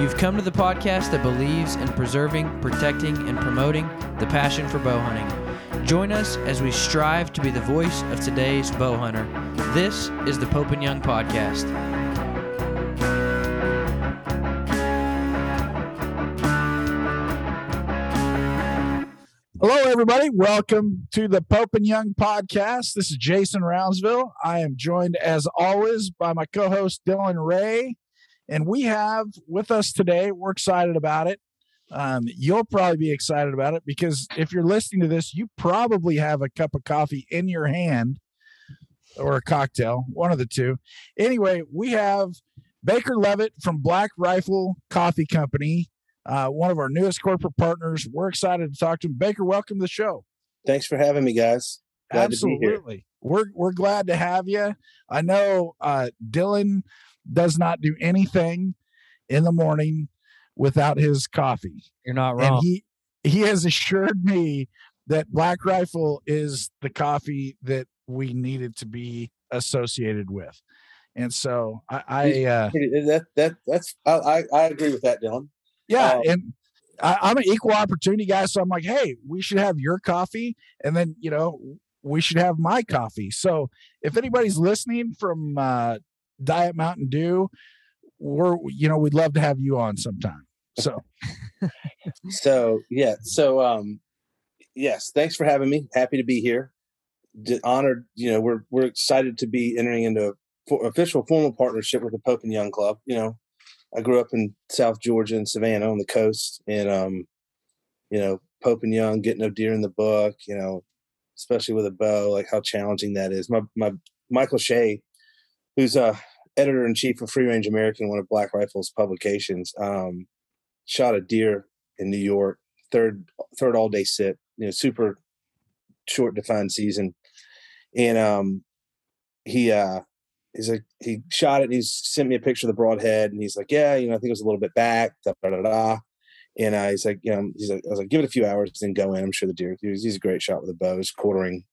You've come to the podcast that believes in preserving, protecting, and promoting the passion for bow hunting. Join us as we strive to be the voice of today's bow hunter. This is the Pope and Young Podcast. Hello, everybody. Welcome to the Pope and Young Podcast. This is Jason Roundsville. I am joined, as always, by my co-host, Dylan Ray. And we have with us today, we're excited about it. You'll probably be excited about it because if you're listening to this, you probably have a cup of coffee in your hand or a cocktail, one of the two. Anyway, we have Baker Leavitt from Black Rifle Coffee Company. One of our newest corporate partners. We're excited to talk to him. Baker, welcome to the show. Thanks for having me, guys. Glad to be here. We're glad to have you. I know Dylan does not do anything in the morning without his coffee. You're not wrong. And he has assured me that Black Rifle is the coffee that we needed to be associated with. And so I agree with that, Dylan. Yeah, and I'm an equal opportunity guy, so I'm like, hey, we should have your coffee, and then, you know, we should have my coffee. So if anybody's listening from Diet Mountain Dew, we'd love to have you on sometime. So, yes, thanks for having me. Happy to be here. Honored, we're excited to be entering into an official formal partnership with the Pope and Young Club. I grew up in South Georgia and Savannah on the coast, and, Pope and Young, get no deer in the book, especially with a bow, like how challenging that is. My Michael Shea, who's editor in chief of Free Range American, one of Black Rifle's publications, shot a deer in New York, third all day sit, super short defined season. And, he shot it and he sent me a picture of the broadhead, and he's like, yeah, I think it was a little bit back, da, da, da, da. And he's like, I was like, give it a few hours, then go in. I'm sure the deer, he's a great shot with a bow. He's quartering.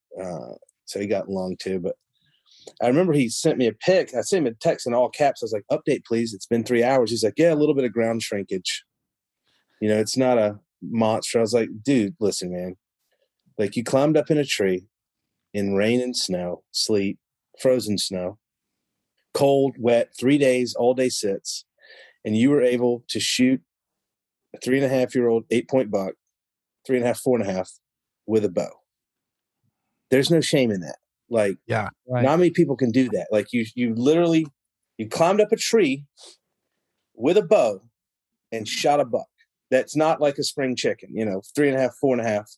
So he got long too. But I remember he sent me a pic. I sent him a text in all caps. I was like, update, please. It's been 3 hours. He's like, yeah, a little bit of ground shrinkage. It's not a monster. I was like, dude, listen, man, like you climbed up in a tree in rain and snow, sleet, frozen snow, cold, wet, 3 days, all day sits, and you were able to shoot a 3.5-year-old 8-point buck, 4.5 with a bow. There's no shame in that. Like, yeah, right. Not many people can do that. Like you literally climbed up a tree with a bow and shot a buck. That's not like a spring chicken, 3.5, 4.5.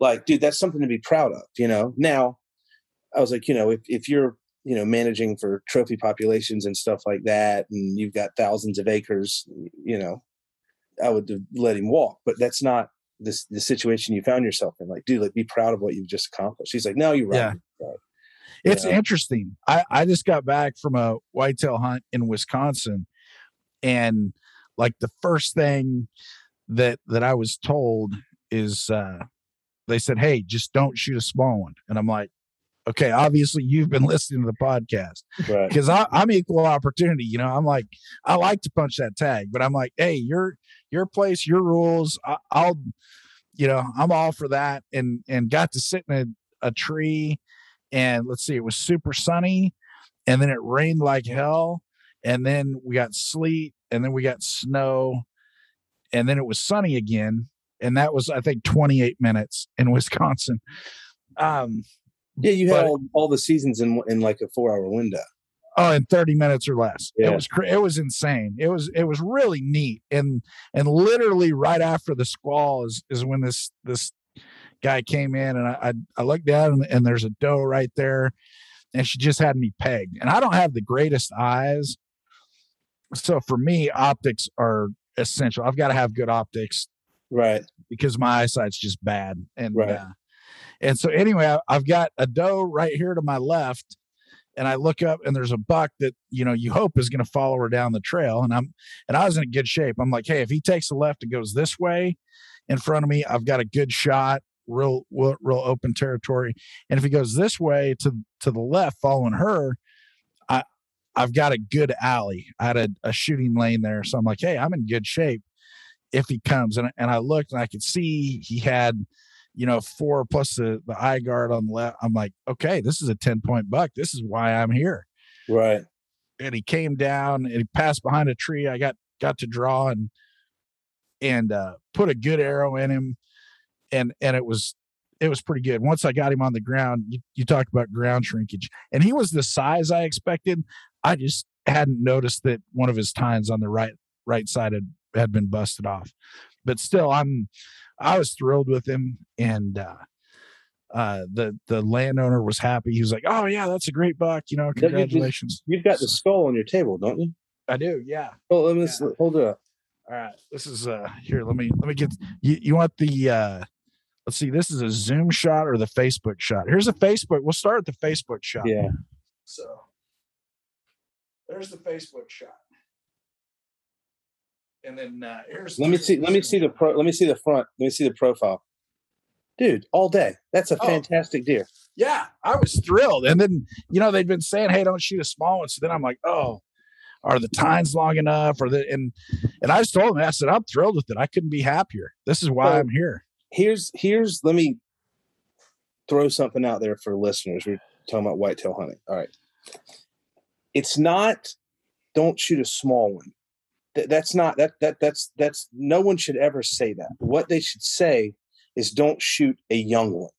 Like, dude, that's something to be proud of. Now I was like, you know, if you're, you know, managing for trophy populations and stuff like that, and you've got thousands of acres, you know, I would let him walk, but that's not the situation you found yourself in. Like, dude, like, be proud of what you've just accomplished. He's like, no, you're right. Yeah. You're right. It's interesting. I just got back from a whitetail hunt in Wisconsin, and like the first thing that I was told is, they said, hey, just don't shoot a small one. And I'm like, okay, obviously you've been listening to the podcast, because right. I'm equal opportunity. You know, I'm like, I like to punch that tag, but I'm like, hey, your place, your rules. I'll, you know, I'm all for that. And got to sit in a tree, and let's see, it was super sunny, and then it rained like hell. And then we got sleet, and then we got snow, and then it was sunny again. And that was, I think, 28 minutes in Wisconsin. Yeah, you had all the seasons in like a 4-hour window. Oh, in 30 minutes or less. Yeah. It was insane. It was really neat. And literally right after the squall is when this guy came in, and I looked down, and there's a doe right there, and she just had me pegged. And I don't have the greatest eyes, so for me, optics are essential. I've got to have good optics, right? Because my eyesight's just bad, and right. And so anyway, I've got a doe right here to my left, and I look up, and there's a buck that, you know, you hope is going to follow her down the trail. And I was in good shape. I'm like, hey, if he takes the left and goes this way in front of me, I've got a good shot, real open territory. And if he goes this way to the left following her, I've got a good alley. I had a shooting lane there. So I'm like, hey, I'm in good shape if he comes. And I looked, and I could see he had, you know, four plus the eye guard on the left. I'm like, okay, this is a 10-point buck. This is why I'm here. Right. And he came down, and he passed behind a tree. I got to draw and put a good arrow in him. And it was pretty good. Once I got him on the ground, you talked about ground shrinkage, and he was the size I expected. I just hadn't noticed that one of his tines on the right side had been busted off, but still I was thrilled with him, and the landowner was happy. He was like, "Oh yeah, that's a great buck, you know, congratulations." You've got the skull on your table, don't you? I do, yeah. Well, let me hold it up. All right, this is here. Let me get you. You want the? Let's see. This is a zoom shot or the Facebook shot. Here's a Facebook. We'll start at the Facebook shot. Yeah. So there's the Facebook shot. And then here's let me see the profile. Dude, all day. That's a fantastic deer. Yeah, I was thrilled. And then, you know, they'd been saying, hey, don't shoot a small one. So then I'm like, oh, are the tines long enough? And I just told him, I said, I'm thrilled with it. I couldn't be happier. This is why I'm here. Here's let me throw something out there for listeners. We're talking about whitetail hunting. All right. It's not don't shoot a small one. That's not that's no one should ever say that. What they should say is don't shoot a young one.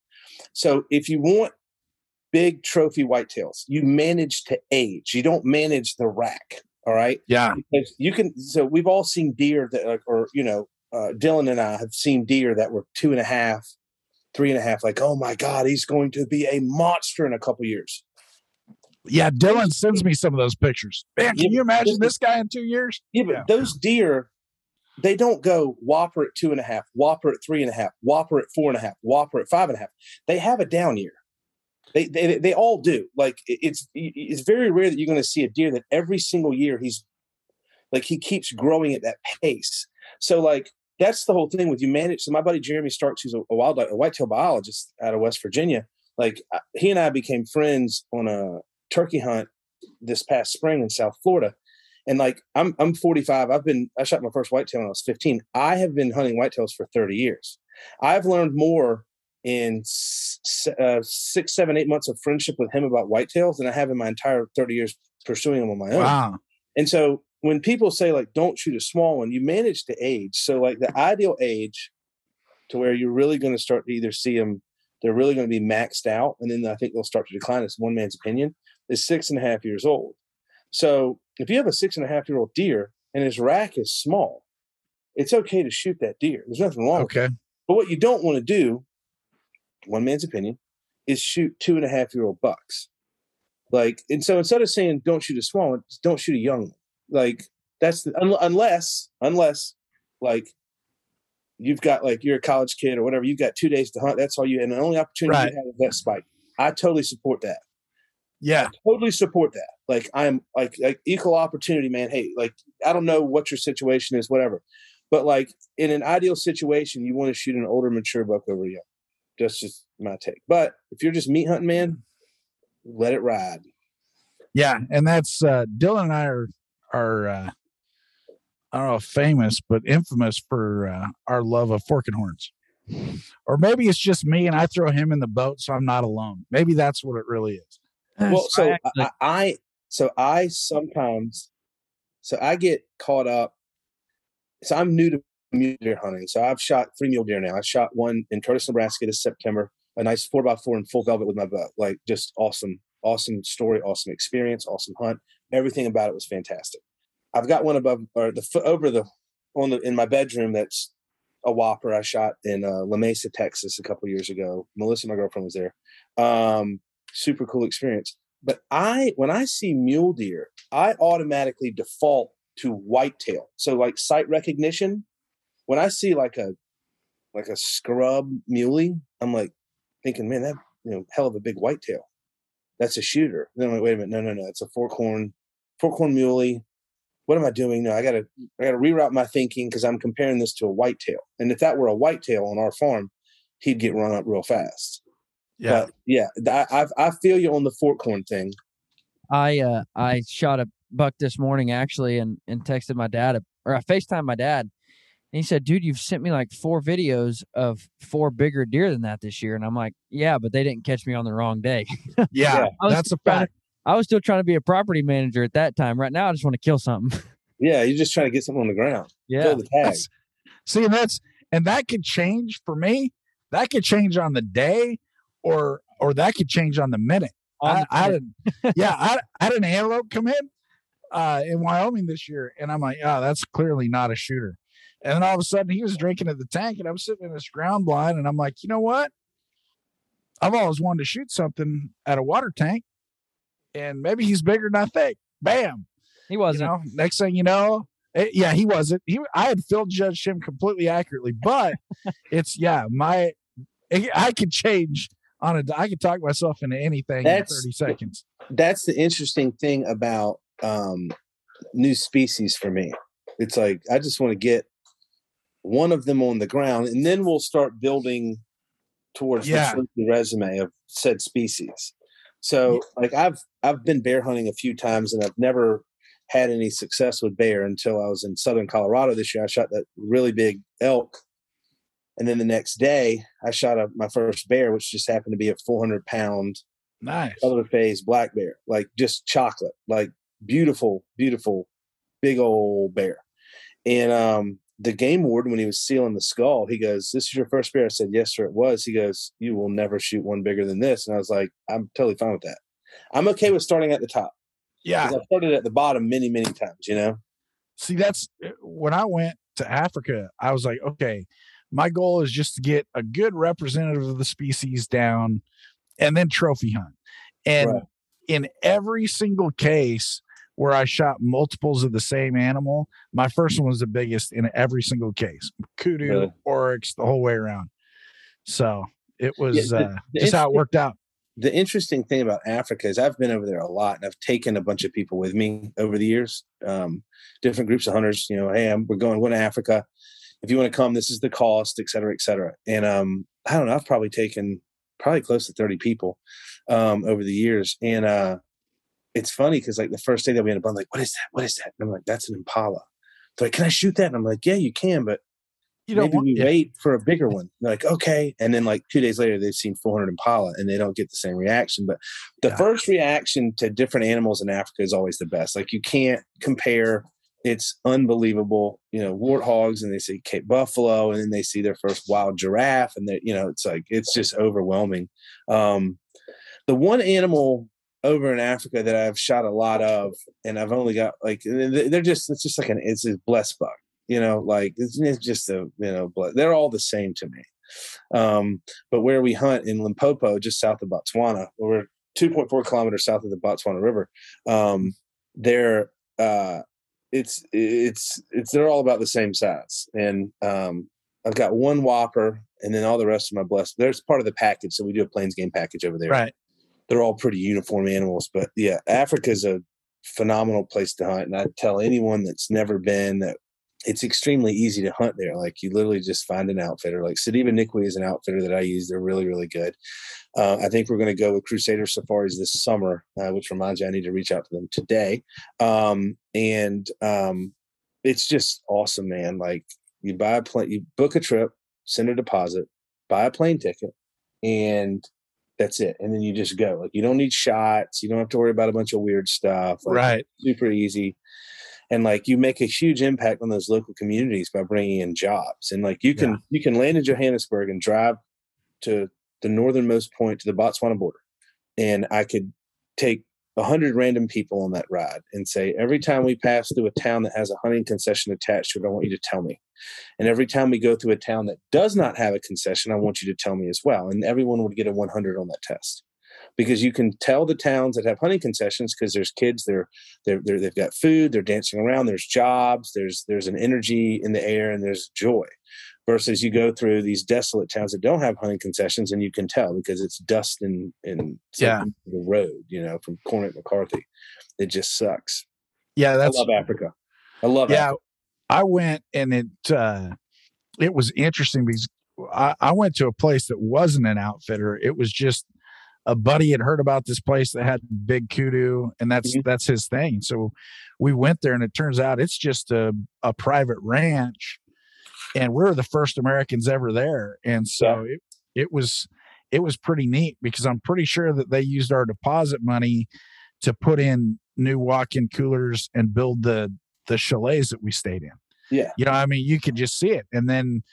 So if you want big trophy whitetails, you manage to age. You don't manage the rack. All right. Yeah. Because you can. So we've all seen deer that, or you know, Dylan and I have seen deer that were 2.5, 3.5. Like, oh my God, he's going to be a monster in a couple years. Yeah, Dylan sends me some of those pictures. Man, can you imagine this guy in 2 years? Yeah, but those deer, they don't go whopper at 2.5, whopper at 3.5, whopper at 4.5, whopper at 5.5. They have a down year. They all do. Like it's very rare that you're going to see a deer that every single year he's like he keeps growing at that pace. So like that's the whole thing with you manage. So my buddy Jeremy Starks, who's a whitetail biologist out of West Virginia, like he and I became friends on a turkey hunt this past spring in South Florida. And like, I'm 45. I shot my first whitetail when I was 15. I have been hunting whitetails for 30 years. I've learned more in 6, 7, 8 months of friendship with him about whitetails than I have in my entire 30 years pursuing them on my own. Wow. And so when people say like, don't shoot a small one, you manage to age. So like the ideal age to where you're really going to start to either see them, they're really going to be maxed out. And then I think they'll start to decline. It's one man's opinion. Is 6.5 years old. So if you have a 6.5 year old deer and his rack is small, it's okay to shoot that deer. There's nothing wrong with it. But what you don't want to do, one man's opinion, is shoot 2.5-year-old bucks. Like, and so instead of saying don't shoot a small one, don't shoot a young one. Like, that's the, unless like you've got, like, you're a college kid or whatever, you've got 2 days to hunt. That's all you, and the only opportunity you have is that spike. I totally support that. Yeah, I totally support that. Like, I'm like equal opportunity, man. Hey, like, I don't know what your situation is, whatever, but like in an ideal situation, you want to shoot an older, mature buck over young. That's just my take. But if you're just meat hunting, man, let it ride. Yeah, and that's Dylan and I are I don't know, famous but infamous for our love of fork and horns. Or maybe it's just me and I throw him in the boat, so I'm not alone. Maybe that's what it really is. Well, I sometimes get caught up. So I'm new to mule deer hunting. So I've shot 3 mule deer now. I shot one in Curtis, Nebraska this September, a nice 4x4 in full velvet with my bow. Like, just awesome, awesome story, awesome experience, awesome hunt. Everything about it was fantastic. I've got one above, or the foot over the, on the, in my bedroom. That's a whopper I shot in La Mesa, Texas a couple years ago. Melissa, my girlfriend, was there. Super cool experience. But when I see mule deer, I automatically default to whitetail. So like sight recognition, when I see like a scrub muley, I'm like thinking, man, that, you know, hell of a big whitetail. That's a shooter. And then I'm like, wait a minute, no, it's a forkhorn muley. What am I doing? No, I gotta reroute my thinking because I'm comparing this to a whitetail. And if that were a whitetail on our farm, he'd get run up real fast. Yeah, but yeah. I feel you on the forkhorn thing. I shot a buck this morning actually, and texted my dad, or I FaceTimed my dad, and he said, "Dude, you've sent me like 4 videos of 4 bigger deer than that this year." And I'm like, "Yeah, but they didn't catch me on the wrong day." Yeah, that's a fact. I was still trying to be a property manager at that time. Right now, I just want to kill something. Yeah, you're just trying to get something on the ground. Yeah, fill the tag. See, and that could change for me. That could change on the day. Or that could change on the minute. I had an antelope come in Wyoming this year, and I'm like, oh, that's clearly not a shooter. And then all of a sudden, he was drinking at the tank, and I'm sitting in this ground blind, and I'm like, you know what? I've always wanted to shoot something at a water tank, and maybe he's bigger than I think. Bam. He wasn't. You know, next thing you know, he wasn't. I had field judged him completely accurately, but I could change. I could talk myself into anything in 30 seconds. That's the interesting thing about new species for me. It's like, I just want to get one of them on the ground, and then we'll start building towards the resume of said species. So like I've been bear hunting a few times, and I've never had any success with bear until I was in Southern Colorado this year. I shot that really big elk. And then the next day, I shot my first bear, which just happened to be a 400-pound, nice, other phase black bear, like just chocolate, like beautiful, beautiful, big old bear. And the game warden, when he was sealing the skull, he goes, "This is your first bear?" I said, "Yes, sir, it was." He goes, "You will never shoot one bigger than this." And I was like, I'm totally fine with that. I'm okay with starting at the top. Yeah. Because I started at the bottom many, many times, you know? See, that's when I went to Africa, I was like, okay, my goal is just to get a good representative of the species down and then trophy hunt. And in every single case where I shot multiples of the same animal, my first one was the biggest in every single case. Kudu, oryx, the whole way around. So it was just how it worked out. The interesting thing about Africa is I've been over there a lot, and I've taken a bunch of people with me over the years, different groups of hunters. You know, hey, we're going to Africa. If you want to come, this is the cost, et cetera, et cetera. And I don't know, I've probably taken close to 30 people over the years. And it's funny because like the first day that we ended up, I'm like, what is that? And I'm like, that's an impala. They're like, can I shoot that? And I'm like, yeah, you can, but you don't maybe wait for a bigger one. They're like, okay. And then like 2 days later, they've seen 400 impala, and they don't get the same reaction. But the first reaction to different animals in Africa is always the best. Like, you can't compare. It's unbelievable, you know, warthogs, and they see Cape buffalo, and then they see their first wild giraffe, and they, you know, it's like, it's just overwhelming. The one animal over in Africa that I've shot a lot of, and I've only got like, it's a blessed buck, you know, like it's just they're all the same to me. But where we hunt in Limpopo, just south of Botswana, we're 2.4 kilometers south of the Botswana River. They're all about the same size. And I've got one whopper, and then all the rest of my blessed. There's part of the package. So we do a plains game package over there. Right. They're all pretty uniform animals, but yeah, Africa's a phenomenal place to hunt. And I tell anyone that's never been that it's extremely easy to hunt there. Like, you literally just find an outfitter. Like Sediba Nikwe is an outfitter that I use. They're really, really good. I think we're going to go with Crusader Safaris this summer, which reminds you, I need to reach out to them today. It's just awesome, man. Like, you buy a plane, you book a trip, send a deposit, buy a plane ticket, and that's it. And then you just go. Like, you don't need shots. You don't have to worry about a bunch of weird stuff. Like, right. Super easy. And like, you make a huge impact on those local communities by bringing in jobs. And like, you can land in Johannesburg and drive to the northernmost point to the Botswana border. And I could take 100 random people on that ride and say, every time we pass through a town that has a hunting concession attached to it, I want you to tell me. And every time we go through a town that does not have a concession, I want you to tell me as well. And everyone would get a 100 on that test, because you can tell the towns that have hunting concessions because there's kids, they've got food, they're dancing around, there's jobs, there's an energy in the air, and there's joy. Versus you go through these desolate towns that don't have hunting concessions, and you can tell because it's dust and the road, from Cormac McCarthy. It just sucks. Yeah, I love Africa. Africa. I went, and it was interesting because I went to a place that wasn't an outfitter. It was just a buddy had heard about this place that had big kudu, and that's his thing. So we went there, and it turns out it's just a private ranch. And we're the first Americans ever there. And so it was pretty neat, because I'm pretty sure that they used our deposit money to put in new walk-in coolers and build the chalets that we stayed in. Yeah. I mean, you could just see it. And then,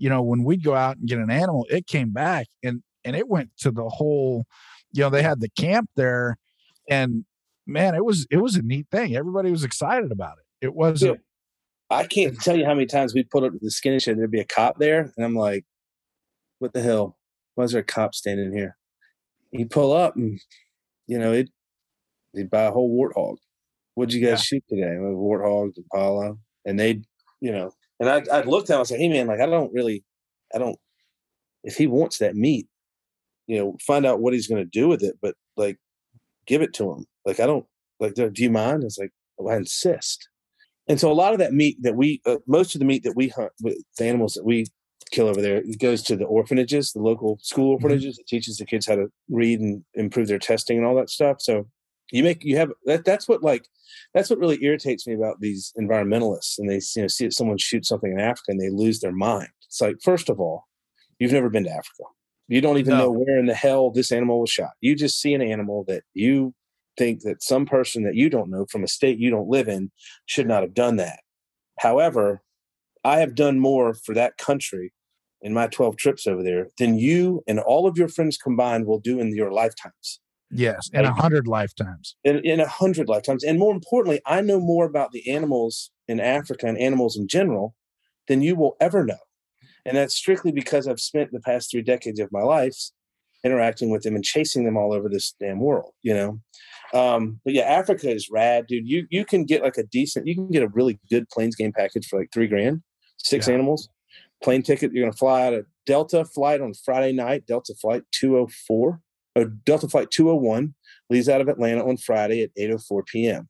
when we'd go out and get an animal, it came back and it went to the whole, they had the camp there, and man, it was a neat thing. Everybody was excited about it. It wasn't. Yeah. I can't tell you how many times we pulled up to the skinny shed, there'd be a cop there. And I'm like, what the hell? Why is there a cop standing here? You pull up and, they'd buy a whole warthog. What'd you guys shoot today? Warthog, Impala. And they'd, and I'd looked at him and said, hey man, like, if he wants that meat, find out what he's going to do with it, but like, give it to him. Like, I don't, like, do you mind? It's like, well, I insist. And so a lot of that meat that most of the meat that we hunt with the animals that we kill over there, it goes to the orphanages, the local school orphanages. It teaches the kids how to read and improve their testing and all that stuff. So that's what really irritates me about these environmentalists. And they see that someone shoots something in Africa and they lose their mind. It's like, first of all, you've never been to Africa. You don't even know where in the hell this animal was shot. You just see an animal that you think that some person that you don't know from a state you don't live in should not have done that. However, I have done more for that country in my 12 trips over there than you and all of your friends combined will do in your lifetimes. Yes. And 100 lifetimes. In 100 lifetimes. And more importantly, I know more about the animals in Africa and animals in general than you will ever know. And that's strictly because I've spent the past 3 decades of my life interacting with them and chasing them all over this damn world, but yeah, Africa is rad, dude. You can get like a really good plains game package for like $3,000, 6 animals, plane ticket. You're going to fly out of Delta flight on Friday night, Delta flight 204 or Delta flight 201 leaves out of Atlanta on Friday at 8:04 PM.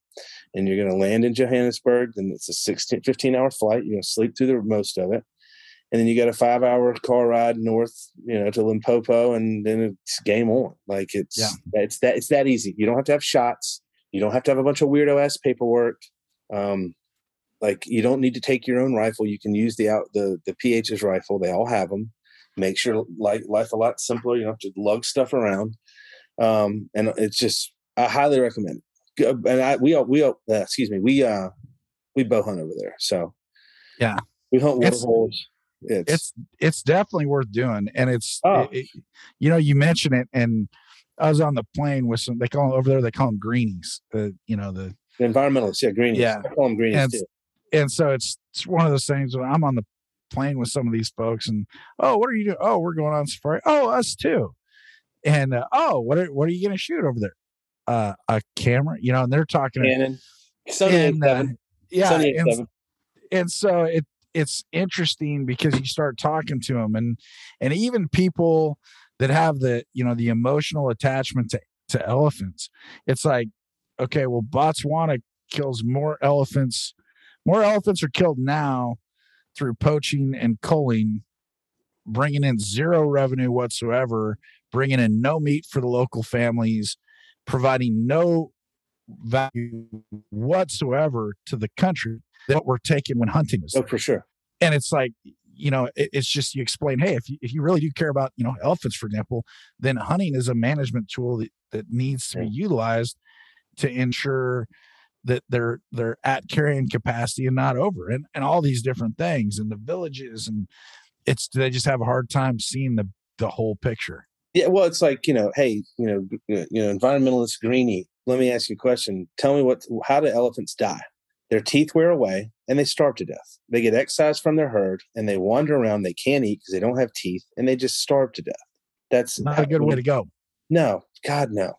And you're going to land in Johannesburg. Then it's a 15 hour flight. You're going to sleep through the most of it. And then you got a 5-hour car ride north, to Limpopo, and then it's game on. Like it's that easy. You don't have to have shots. You don't have to have a bunch of weirdo ass paperwork. Like you don't need to take your own rifle. You can use the PH's rifle. They all have them. Makes your life a lot simpler. You don't have to lug stuff around. And it's just, I highly recommend it. And we bow hunt over there. So yeah, we hunt waterholes. It's definitely worth doing. And you mention it, and I was on the plane with some, they call them greenies, the environmentalists. Yeah. Greenies. Yeah. I call them greenies too. And so it's one of those things when I'm on the playing with some of these folks, and oh, what are you doing? Oh, we're going on safari. Oh, us too. And oh, what are you going to shoot over there? A camera, you know? And they're talking. And so it's interesting because you start talking to them, and even people that have the, you know, the emotional attachment to elephants. It's like, okay, well, Botswana kills more elephants. More elephants are killed now through poaching and culling, bringing in zero revenue whatsoever, bringing in no meat for the local families, providing no value whatsoever to the country than what we're taking when hunting is. Oh, for sure. And it's like, you know, it's just, you explain, hey, if you really do care about, you know, elephants, for example, then hunting is a management tool that needs to be utilized to ensure that they're at carrying capacity and not over, and all these different things, and the villages, and it's, they just have a hard time seeing the whole picture. Yeah, well, it's like, you know, hey, you know, environmentalist greenie, let me ask you a question. Tell me how do elephants die? Their teeth wear away and they starve to death. They get excised from their herd and they wander around. They can't eat because they don't have teeth and they just starve to death. That's not a good way to go. No, God, no.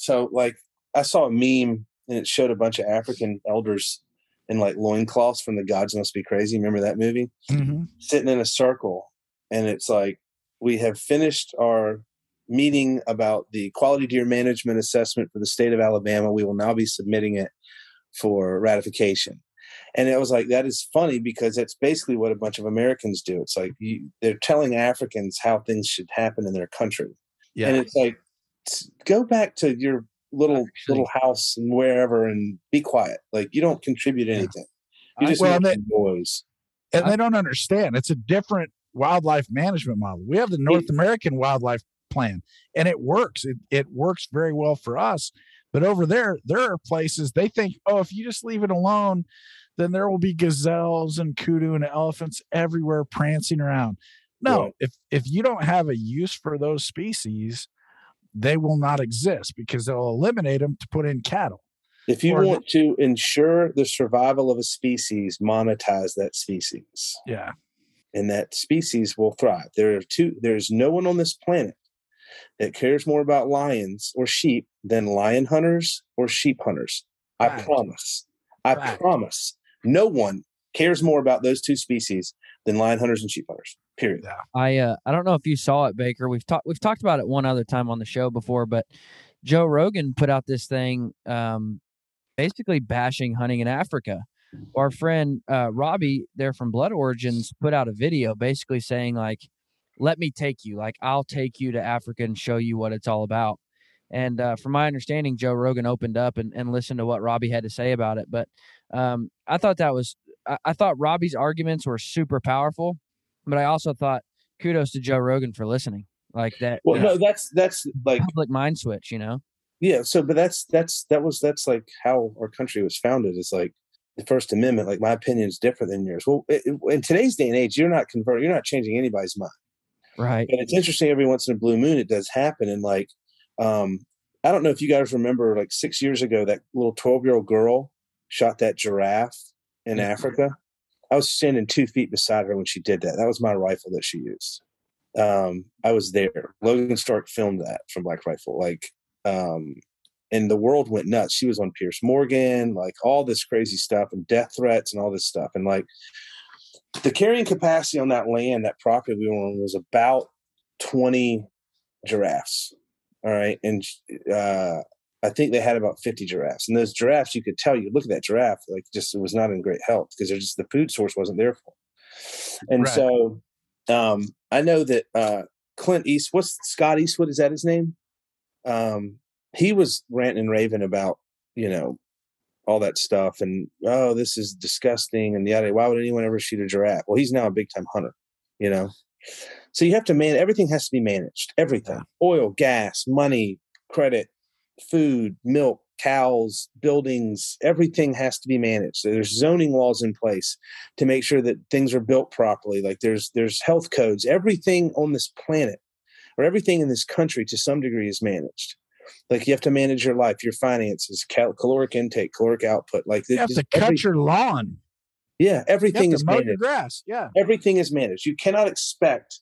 So like, I saw a meme and it showed a bunch of African elders in like loincloths from the Gods Must Be Crazy. Remember that movie? Mm-hmm. Sitting in a circle. And it's like, we have finished our meeting about the quality deer management assessment for the state of Alabama. We will now be submitting it for ratification. And it was like, that is funny because that's basically what a bunch of Americans do. It's like they're telling Africans how things should happen in their country. Yeah. And it's like, go back to your little house and wherever and be quiet. Like, you don't contribute anything. You just make noise. And they don't understand. It's a different wildlife management model. We have the North American wildlife plan and it works. It works very well for us. But over there are places they think, oh, if you just leave it alone, then there will be gazelles and kudu and elephants everywhere prancing around. No, right. If you don't have a use for those species, they will not exist because they'll eliminate them to put in cattle. If you want to ensure the survival of a species, monetize that species. Yeah. And that species will thrive. There's no one on this planet that cares more about lions or sheep than lion hunters or sheep hunters. I promise. No one cares more about those two species than lion hunters and sheep hunters. Period. I don't know if you saw it, Baker. We've talked about it one other time on the show before, but Joe Rogan put out this thing, basically bashing hunting in Africa. Our friend Robbie, there from Blood Origins, put out a video basically saying like, "Let me take you. Like, I'll take you to Africa and show you what it's all about." And from my understanding, Joe Rogan opened up and listened to what Robbie had to say about it. But I thought I thought Robbie's arguments were super powerful. But I also thought kudos to Joe Rogan for listening like that. Well, you know, no, that's like public mind switch, you know? Yeah. So, but that's like how our country was founded. It's like the First Amendment, like my opinion is different than yours. Well, in today's day and age, you're not changing anybody's mind. Right. And it's interesting. Every once in a blue moon, it does happen. And like, I don't know if you guys remember like 6 years ago, that little 12-year-old girl shot that giraffe in Africa. I was standing 2 feet beside her when she did that. That was my rifle that she used. I was there. Logan Stark filmed that from Black Rifle. Like, and the world went nuts. She was on Piers Morgan, like all this crazy stuff and death threats and all this stuff. And like the carrying capacity on that land, that property we were on, was about 20 giraffes. All right. And I think they had about 50 giraffes, and those giraffes, you could tell, you look at that giraffe, like just, it was not in great health because they're just, the food source wasn't there for them. And right. So I know that Scott Eastwood, is that his name? He was ranting and raving about, you know, all that stuff and, oh, this is disgusting and yada. Why would anyone ever shoot a giraffe? Well, he's now a big time hunter, you know? So you have to everything has to be managed. Everything, oil, gas, money, credit, food, milk, cows, buildings, everything has to be managed. So there's zoning laws in place to make sure that things are built properly. Like there's health codes. Everything on this planet, or everything in this country to some degree, is managed. Like you have to manage your life, your finances, caloric intake, caloric output. Like you have to cut your lawn. Yeah, everything is managed. Grass. Yeah, everything is managed. You cannot expect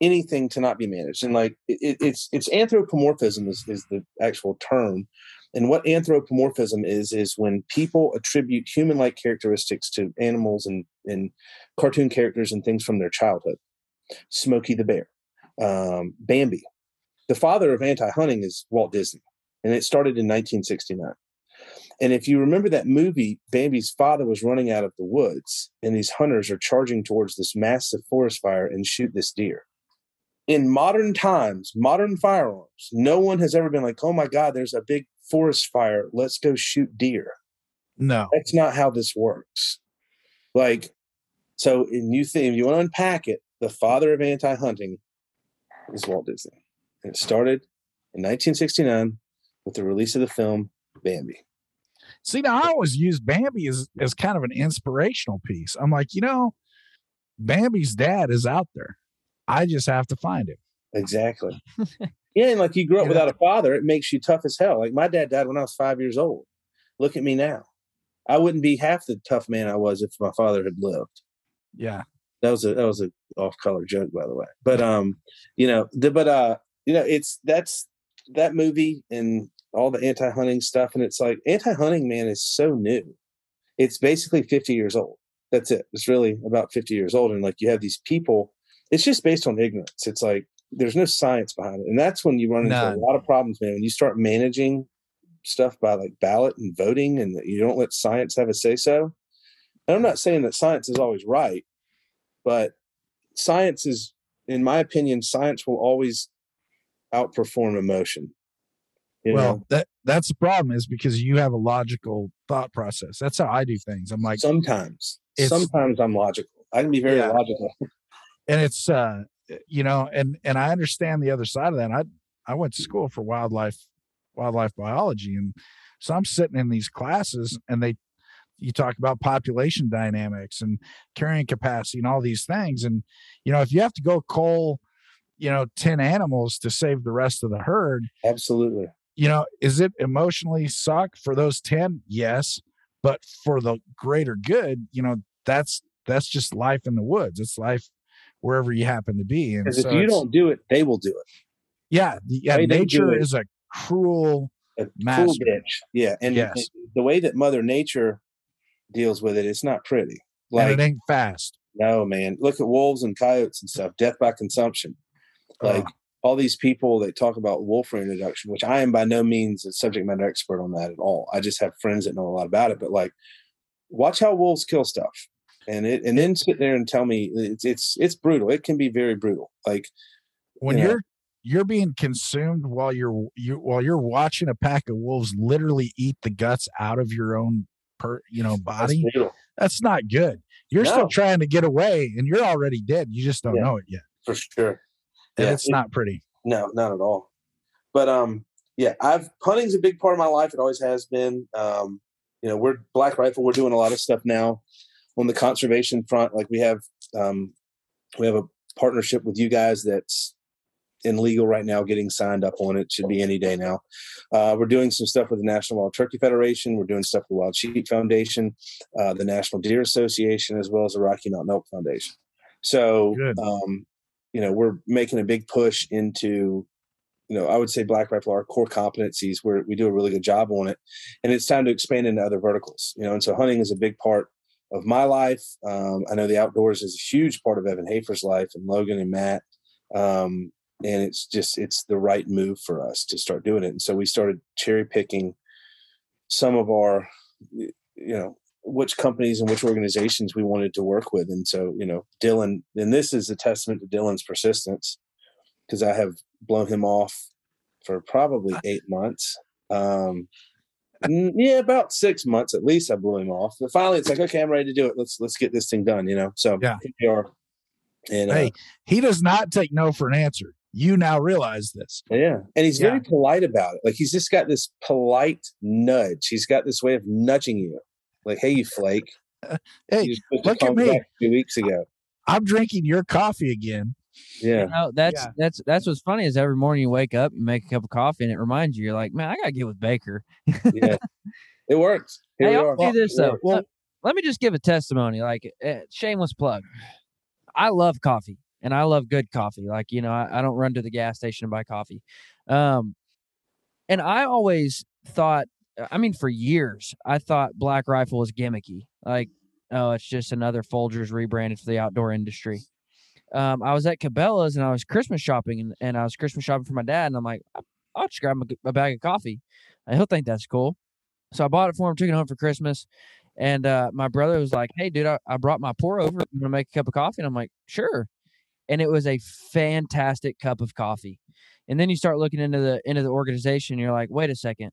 anything to not be managed. And like it's anthropomorphism is the actual term. And what anthropomorphism is when people attribute human-like characteristics to animals and cartoon characters and things from their childhood. Smokey the Bear, Bambi. The father of anti-hunting is Walt Disney, and it started in 1969. And if you remember that movie, Bambi's father was running out of the woods, and these hunters are charging towards this massive forest fire and shoot this deer. In modern times, modern firearms, no one has ever been like, oh my God, there's a big forest fire. Let's go shoot deer. No, that's not how this works. Like, so if you want to unpack it, the father of anti-hunting is Walt Disney. And it started in 1969 with the release of the film Bambi. See, now I always use Bambi as kind of an inspirational piece. I'm like, you know, Bambi's dad is out there. I just have to find him. Exactly. Yeah, and like you grew up without a father, it makes you tough as hell. Like my dad died when I was 5 years old. Look at me now. I wouldn't be half the tough man I was if my father had lived. Yeah. That was a off-color joke, by the way. But that movie and all the anti-hunting stuff, and it's like anti-hunting, man, is so new. It's basically 50 years old. That's it. It's really about 50 years old. And like you have these people, it's just based on ignorance. It's like there's no science behind it. And that's when you run into a lot of problems, man. When you start managing stuff by like ballot and voting and you don't let science have a say-so. And I'm not saying that science is always right, but science is, in my opinion, science will always outperform emotion. You know? That's the problem is because you have a logical thought process. That's how I do things. I'm like, sometimes I'm logical. I can be very logical. And it's, and I understand the other side of that. I went to school for wildlife biology. And so I'm sitting in these classes and you talk about population dynamics and carrying capacity and all these things. And, you know, if you have to go cull, 10 animals to save the rest of the herd. Absolutely. You know, is it emotionally suck for those 10? Yes. But for the greater good, that's just life in the woods. It's life wherever you happen to be. And so if you don't do it, they will do it. Yeah. Nature is a cruel master. Bitch. Yeah. And the way that Mother Nature deals with it, it's not pretty. Like, and it ain't fast. No, man. Look at wolves and coyotes and stuff. Death by consumption. Like all these people that talk about wolf reintroduction, which I am by no means a subject matter expert on that at all. I just have friends that know a lot about it. But like, watch how wolves kill stuff. And then sit there and tell me it's brutal. It can be very brutal. Like when you're being consumed while you're watching a pack of wolves literally eat the guts out of your own body. That's not good. You're still trying to get away, and you're already dead. You just don't know it yet. For sure, and it's not pretty. No, not at all. But hunting's a big part of my life. It always has been. We're Black Rifle. We're doing a lot of stuff now. On the conservation front, like we have a partnership with you guys that's in legal right now, getting signed up on it. Should be any day now. We're doing some stuff with the National Wild Turkey Federation. We're doing stuff with the Wild Sheep Foundation, the National Deer Association, as well as the Rocky Mountain Elk Foundation. So, we're making a big push into, I would say Black Rifle, our core competencies, where we do a really good job on it. And it's time to expand into other verticals, and so hunting is a big part of my life. I know the outdoors is a huge part of Evan Hafer's life and Logan and Matt. And it's the right move for us to start doing it. And so we started cherry picking some of our, which companies and which organizations we wanted to work with. And so, Dylan, and this is a testament to Dylan's persistence, because I have blown him off for probably 8 months. About 6 months at least I blew him off. But finally it's like, okay, I'm ready to do it. Let's get this thing done, So here we are. And hey, he does not take no for an answer. You now realize this. Yeah. And he's very polite about it. Like he's just got this polite nudge. He's got this way of nudging you. Like, hey, you flake. Hey, look at me 2 weeks ago. I'm drinking your coffee again. Yeah. That's what's funny is every morning you wake up, you make a cup of coffee, and it reminds you, you're like, man, I gotta get with Baker. Yeah. It works. Hey, I'll do this though. Well, let me just give a testimony, like shameless plug. I love coffee and I love good coffee. Like, you know, I don't run to the gas station and buy coffee. And I always thought, I mean, for years, I thought Black Rifle was gimmicky. Like, oh, it's just another Folgers rebranded for the outdoor industry. I was at Cabela's and I was Christmas shopping and I was Christmas shopping for my dad. And I'm like, I'll just grab a bag of coffee. He'll think that's cool. So I bought it for him, took it home for Christmas. And my brother was like, hey, dude, I brought my pour over. I'm going to make a cup of coffee. And I'm like, sure. And it was a fantastic cup of coffee. And then you start looking into the organization. And you're like, wait a second.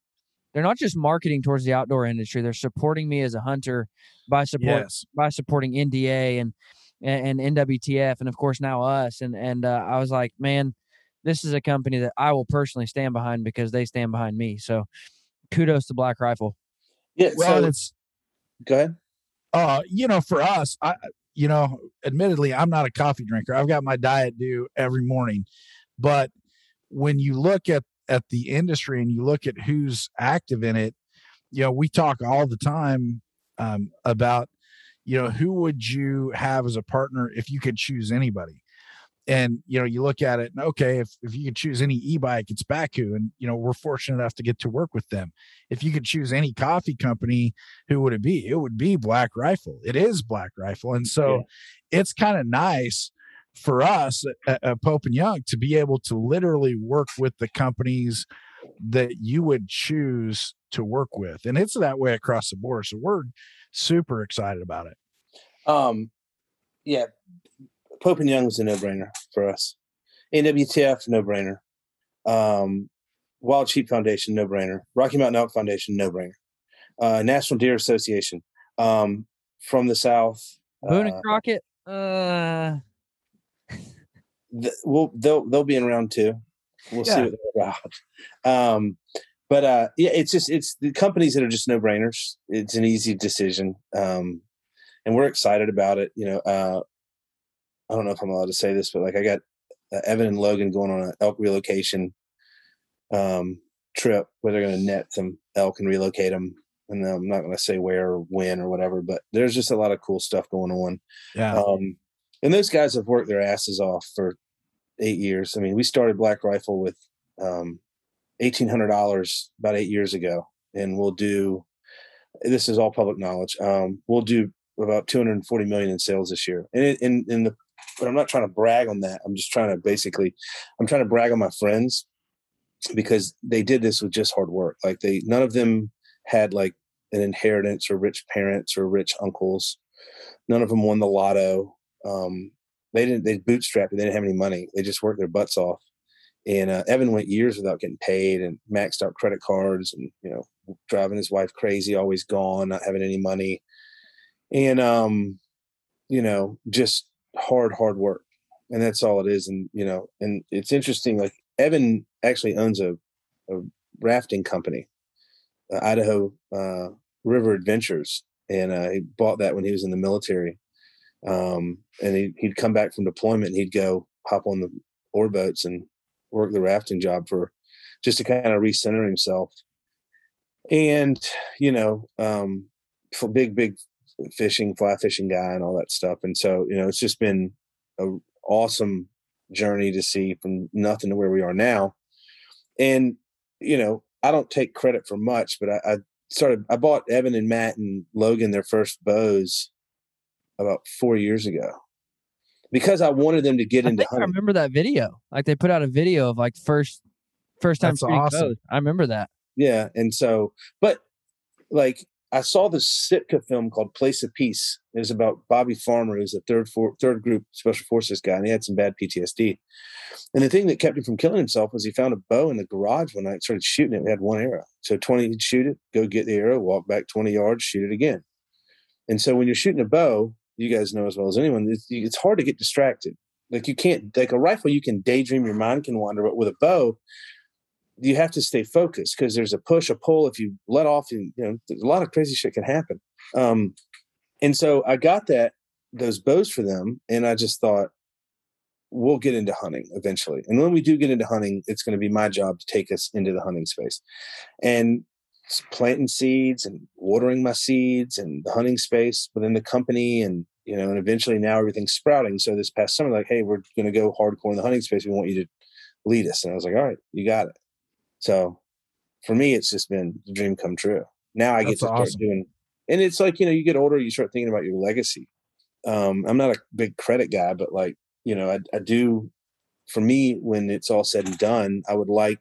They're not just marketing towards the outdoor industry. They're supporting me as a hunter by supporting NDA and NWTF, and of course now us. And I was like, man, this is a company that I will personally stand behind because they stand behind me. So kudos to Black Rifle. Yeah. Well, so it's go ahead. You know, for us, admittedly, I'm not a coffee drinker. I've got my Diet Dew every morning, but when you look at the industry and you look at who's active in it, you know, we talk all the time about, you know, who would you have as a partner if you could choose anybody? And, you know, you look at it and, okay, if you could choose any e-bike, it's Baku. And, you know, we're fortunate enough to get to work with them. If you could choose any coffee company, who would it be? It would be Black Rifle. It is Black Rifle. And so it's kind of nice for us at Pope and Young to be able to literally work with the companies that you would choose to work with. And it's that way across the board. So we're super excited about it. Pope and Young was a no-brainer for us. NWTF, no-brainer. Wild Sheep Foundation, no-brainer. Rocky Mountain Elk Foundation, no-brainer. National Deer Association, from the South. Boone and Crockett. They'll be in round two. We'll see what they're about. It's the companies that are just no-brainers. It's an easy decision, and we're excited about it. You know, I don't know if I'm allowed to say this, but like I got Evan and Logan going on an elk relocation trip where they're going to net some elk and relocate them. And I'm not going to say where or when or whatever, but there's just a lot of cool stuff going on. Yeah. And those guys have worked their asses off for 8 years. I mean, we started Black Rifle with $1,800 about 8 years ago. And this is all public knowledge. We'll do about $240 million in sales this year. And but I'm not trying to brag on that. I'm just trying to brag on my friends because they did this with just hard work. Like none of them had like an inheritance or rich parents or rich uncles. None of them won the lotto. They bootstrapped it. They didn't have any money. They just worked their butts off. And Evan went years without getting paid and maxed out credit cards and, you know, driving his wife crazy, always gone, not having any money. And, you know, just hard work. And that's all it is. And, you know, and it's interesting, like Evan actually owns a rafting company, Idaho River Adventures. And he bought that when he was in the military. And he'd come back from deployment and he'd go hop on the oar boats and work the rafting job for just to kind of recenter himself. And, you know, for big fly fishing guy and all that stuff. And so, you know, it's just been an awesome journey to see from nothing to where we are now. And, you know, I don't take credit for much, but I bought Evan and Matt and Logan their first bows about 4 years ago because I wanted them to get into hunting. I remember that video. Like they put out a video of like first time. That's awesome. Bows. I remember that. Yeah. And so, but like, I saw this Sitka film called Place of Peace. It was about Bobby Farmer, who's a third group special forces guy, and he had some bad PTSD. And the thing that kept him from killing himself was he found a bow in the garage one night and started shooting it. We had one arrow. So 20, he'd shoot it, go get the arrow, walk back 20 yards, shoot it again. And so when you're shooting a bow, you guys know as well as anyone, it's hard to get distracted. Like you can't, like a rifle, you can daydream, your mind can wander, but with a bow, you have to stay focused because there's a push, a pull. If you let off, you know, there's a lot of crazy shit can happen. And so I got those bows for them. And I just thought, we'll get into hunting eventually. And when we do get into hunting, it's going to be my job to take us into the hunting space. And planting seeds and watering my seeds and the hunting space within the company. And, you know, and eventually now everything's sprouting. So this past summer, like, hey, we're going to go hardcore in the hunting space. We want you to lead us. And I was like, all right, you got it. So for me, it's just been the dream come true. Now I get to start doing, and it's like, you know, you get older, you start thinking about your legacy. I'm not a big credit guy, but like, you know, I do, for me, when it's all said and done, I would like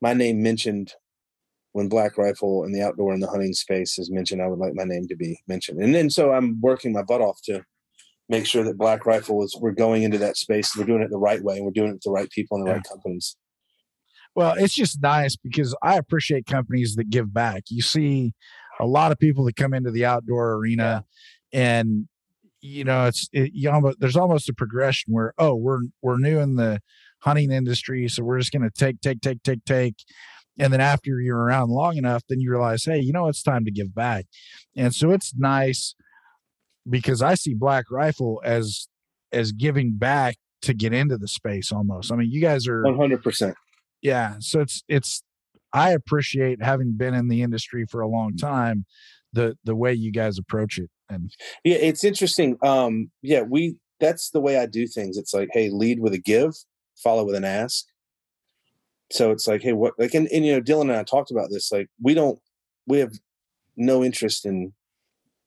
my name mentioned when Black Rifle and the outdoor and the hunting space is mentioned. I would like my name to be mentioned. And then, so I'm working my butt off to make sure that Black Rifle is, we're going into that space. We're doing it the right way. And we're doing it with the right people and the right companies. Well, it's just nice because I appreciate companies that give back. You see a lot of people that come into the outdoor arena and, you know, there's almost a progression where, oh, we're new in the hunting industry. So we're just going to take. And then after you're around long enough, then you realize, hey, you know, it's time to give back. And so it's nice because I see Black Rifle as giving back to get into the space almost. I mean, you guys are 100%. Yeah. So I appreciate, having been in the industry for a long time, the way you guys approach it. And yeah, it's interesting. That's the way I do things. It's like, hey, lead with a give, follow with an ask. So it's like, hey, what, like, and you know, Dylan and I talked about this, like, we have no interest in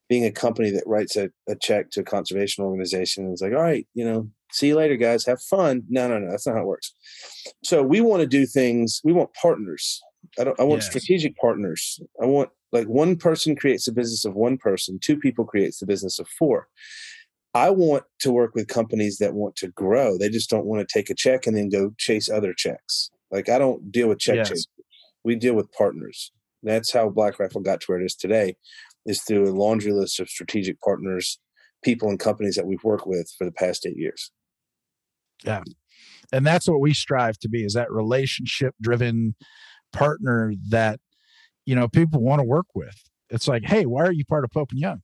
being a company that writes a check to a conservation organization. And it's like, all right, you know, see you later, guys, have fun. No, that's not how it works. So we want to do things. We want partners. I want strategic partners. I want, like, one person creates the business of one person, two people creates the business of four. I want to work with companies that want to grow. They just don't want to take a check and then go chase other checks. Like, I don't deal with check chasers. We deal with partners. That's how Black Rifle got to where it is today, is through a laundry list of strategic partners, people and companies that we've worked with for the past 8 years. Yeah. And that's what we strive to be, is that relationship driven partner that, you know, people want to work with. It's like, hey, why are you part of Pope and Young?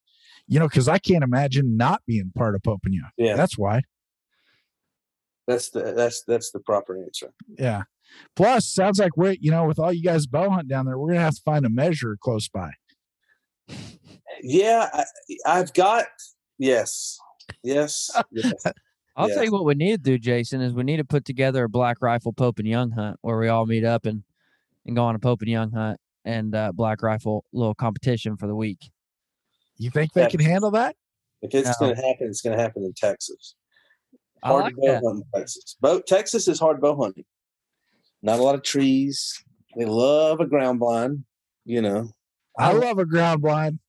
You know, because I can't imagine not being part of Pope and Young. Yeah. That's why. That's the proper answer. Yeah. Plus, sounds like we're, you know, with all you guys bow hunt down there, we're going to have to find a measure close by. Yeah. Yes. I'll tell you what we need to do, Jason, is we need to put together a Black Rifle Pope and Young hunt where we all meet up and go on a Pope and Young hunt and Black Rifle little competition for the week. You think they can handle that? If it's going to happen, it's going to happen in Texas. Hard like to bow hunt in Texas. Texas is hard bow hunting. Not a lot of trees. They love a ground blind, you know. I love a ground blind,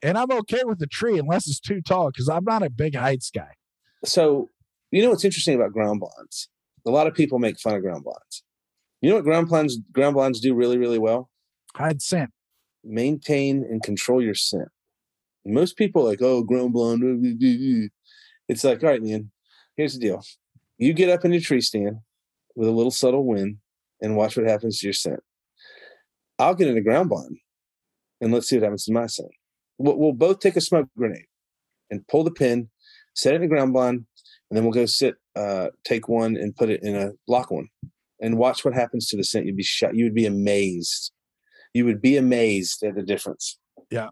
and I'm okay with the tree unless it's too tall because I'm not a big heights guy. So, you know what's interesting about ground blinds? A lot of people make fun of ground blinds. You know what ground blinds do really, really well? Hide scent. Maintain and control your scent. Most people are like, oh, ground blind. It's like, all right, man, here's the deal. You get up in your tree stand with a little subtle wind and watch what happens to your scent. I'll get in a ground blind and let's see what happens to my scent. We'll both take a smoke grenade and pull the pin, set it in the ground blind, and then we'll go take one and put it in a lock one and watch what happens to the scent. You'd be shot. You would be amazed. You would be amazed at the difference. Yeah.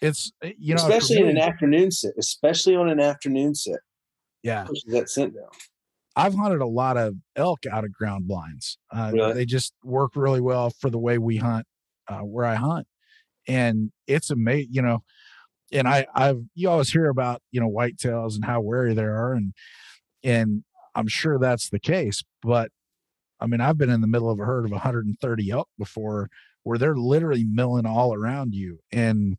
It's, you know, especially in an afternoon sit, especially on an afternoon sit. Yeah. Pushes that scent down. I've hunted a lot of elk out of ground blinds. Really? They just work really well for the way we hunt, where I hunt. And it's amazing, you know, and you always hear about, you know, whitetails and how wary they are. And I'm sure that's the case, but I mean, I've been in the middle of a herd of 130 elk before where they're literally milling all around you. And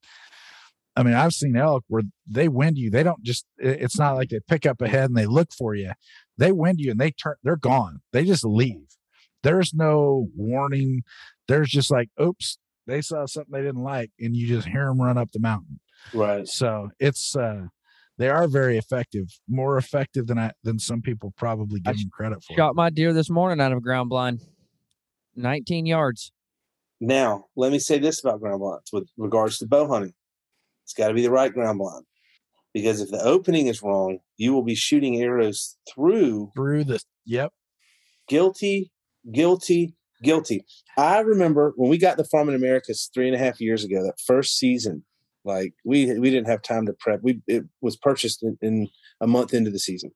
I mean, I've seen elk where they wind you. They don't just, it's not like they pick up ahead and they look for you. They wind you and they turn, they're gone. They just leave. There's no warning. There's just like, oops, they saw something they didn't like. And you just hear them run up the mountain. Right. So it's, they are very effective, more effective than some people probably give them credit for. Shot my deer this morning out of a ground blind, 19 yards. Now, let me say this about ground blinds with regards to bow hunting. It's got to be the right ground blind, because if the opening is wrong, you will be shooting arrows through the guilty guilty. I remember when we got the Farm in Americas 3.5 years ago, that first season, like we didn't have time to prep. It was purchased in a month into the season.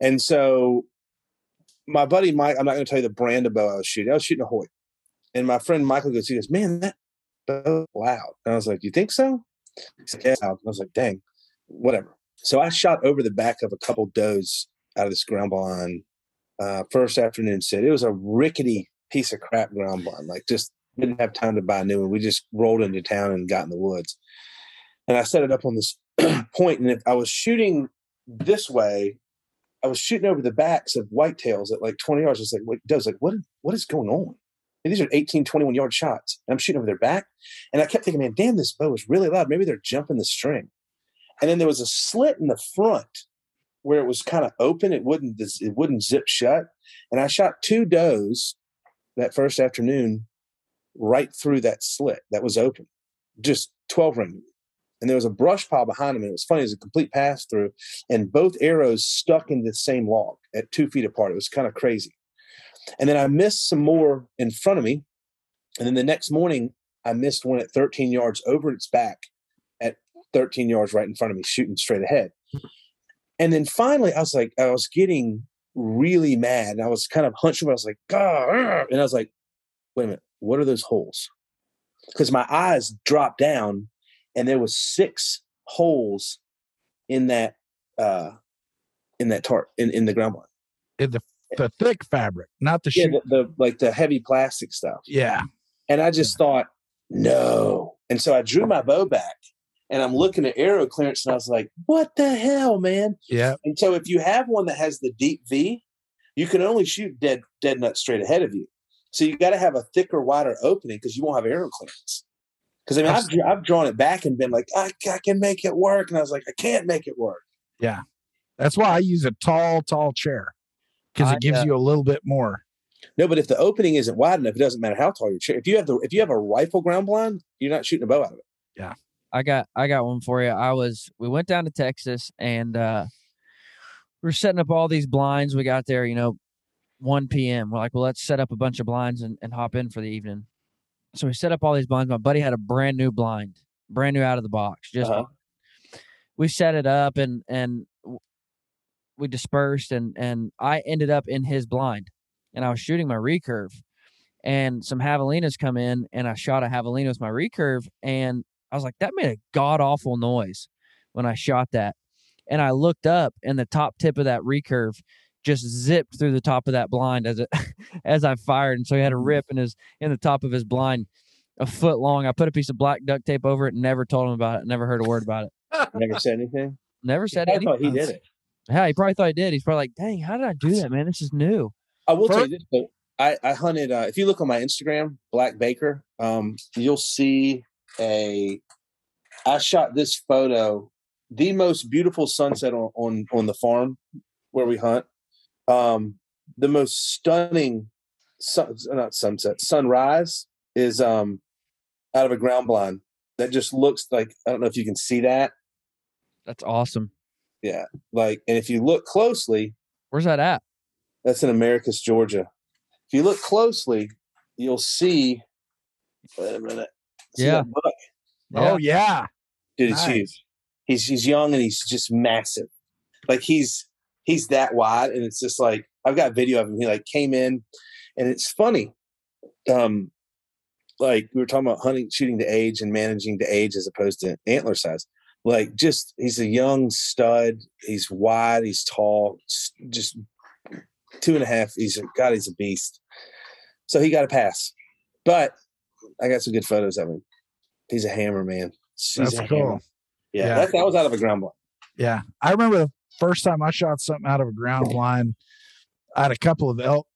And so my buddy, Mike, I'm not going to tell you the brand of bow I was shooting a Hoyt. And my friend Michael goes, he goes, man, that bow's loud. And I was like, you think so? He said, yeah. I was like, dang, whatever. So I shot over the back of a couple does out of this ground blind first afternoon set. It was a rickety piece of crap ground blind. Like, just didn't have time to buy a new one. We just rolled into town and got in the woods. And I set it up on this point. And if I was shooting this way, I was shooting over the backs of whitetails at like 20 yards. I was like, what does like what is going on? And these are 18, 21-yard shots. And I'm shooting over their back. And I kept thinking, man, damn, this bow is really loud. Maybe they're jumping the string. And then there was a slit in the front where it was kind of open. It wouldn't zip shut. And I shot two does that first afternoon right through that slit that was open, just 12 ring. And there was a brush pile behind him. And it was funny. It was a complete pass through. And both arrows stuck in the same log at 2 feet apart. It was kind of crazy. And then I missed some more in front of me. And then the next morning, I missed one at 13 yards over its back at 13 yards right in front of me, shooting straight ahead. And then finally, I was like, I was getting really mad. And I was kind of hunched over. I was like, God. And I was like, wait a minute, what are those holes? Because my eyes dropped down and there was 6 holes in that tarp, in the ground line. In the thick fabric, not the sheet. Yeah, the like the heavy plastic stuff. Yeah. And I just thought, no. And so I drew my bow back and I'm looking at arrow clearance and I was like, what the hell, man? Yeah. And so if you have one that has the deep V, you can only shoot dead nut straight ahead of you. So you got to have a thicker, wider opening because you won't have arrow clearance. Because I mean, I've drawn it back and been like, I can make it work. And I was like, I can't make it work. Yeah. That's why I use a tall chair. Because it gives you a little bit more. No, but if the opening isn't wide enough, it doesn't matter how tall your chair. If you have a rifle ground blind, you're not shooting a bow out of it. Yeah, I got one for you. We went down to Texas and we're setting up all these blinds. We got there, 1 p.m. We're like, well, let's set up a bunch of blinds and hop in for the evening. So we set up all these blinds. My buddy had a brand new blind, out of the box. Just we set it up and. We dispersed and I ended up in his blind and I was shooting my recurve and some javelinas come in and I shot a javelina with my recurve. And I was like, that made a god awful noise when I shot that. And I looked up and the top tip of that recurve just zipped through the top of that blind as I fired. And so he had a rip in the top of his blind, a foot long. I put a piece of black duct tape over it and never told him about it. Never heard a word about it. Never said anything. Never said anything. I thought he did it. Yeah, he probably thought I did. He's probably like, dang, how did I do that, man? This is new. I will tell you this, though. I hunted, if you look on my Instagram, Black Baker, you'll see I shot this photo, the most beautiful sunset on the farm where we hunt. The most stunning, sunrise is out of a ground blind that just looks like, I don't know if you can see that. That's awesome. Yeah, and if you look closely... Where's that at? That's in Americus, Georgia. If you look closely, you'll see... Wait a minute. See that buck? Oh, yeah. Dude, nice. It's huge. He's young and he's just massive. Like, he's that wide, and it's just like... I've got video of him. He, came in, and it's funny. We were talking about hunting, shooting to age and managing to age as opposed to antler size. He's a young stud. He's wide. He's tall. Just 2.5. He's a beast. So he got a pass. But I got some good photos of him. He's a hammer, man. That's cool. Hammer. Yeah, yeah. That was out of a ground blind. Yeah. I remember the first time I shot something out of a ground blind, I had a couple of elk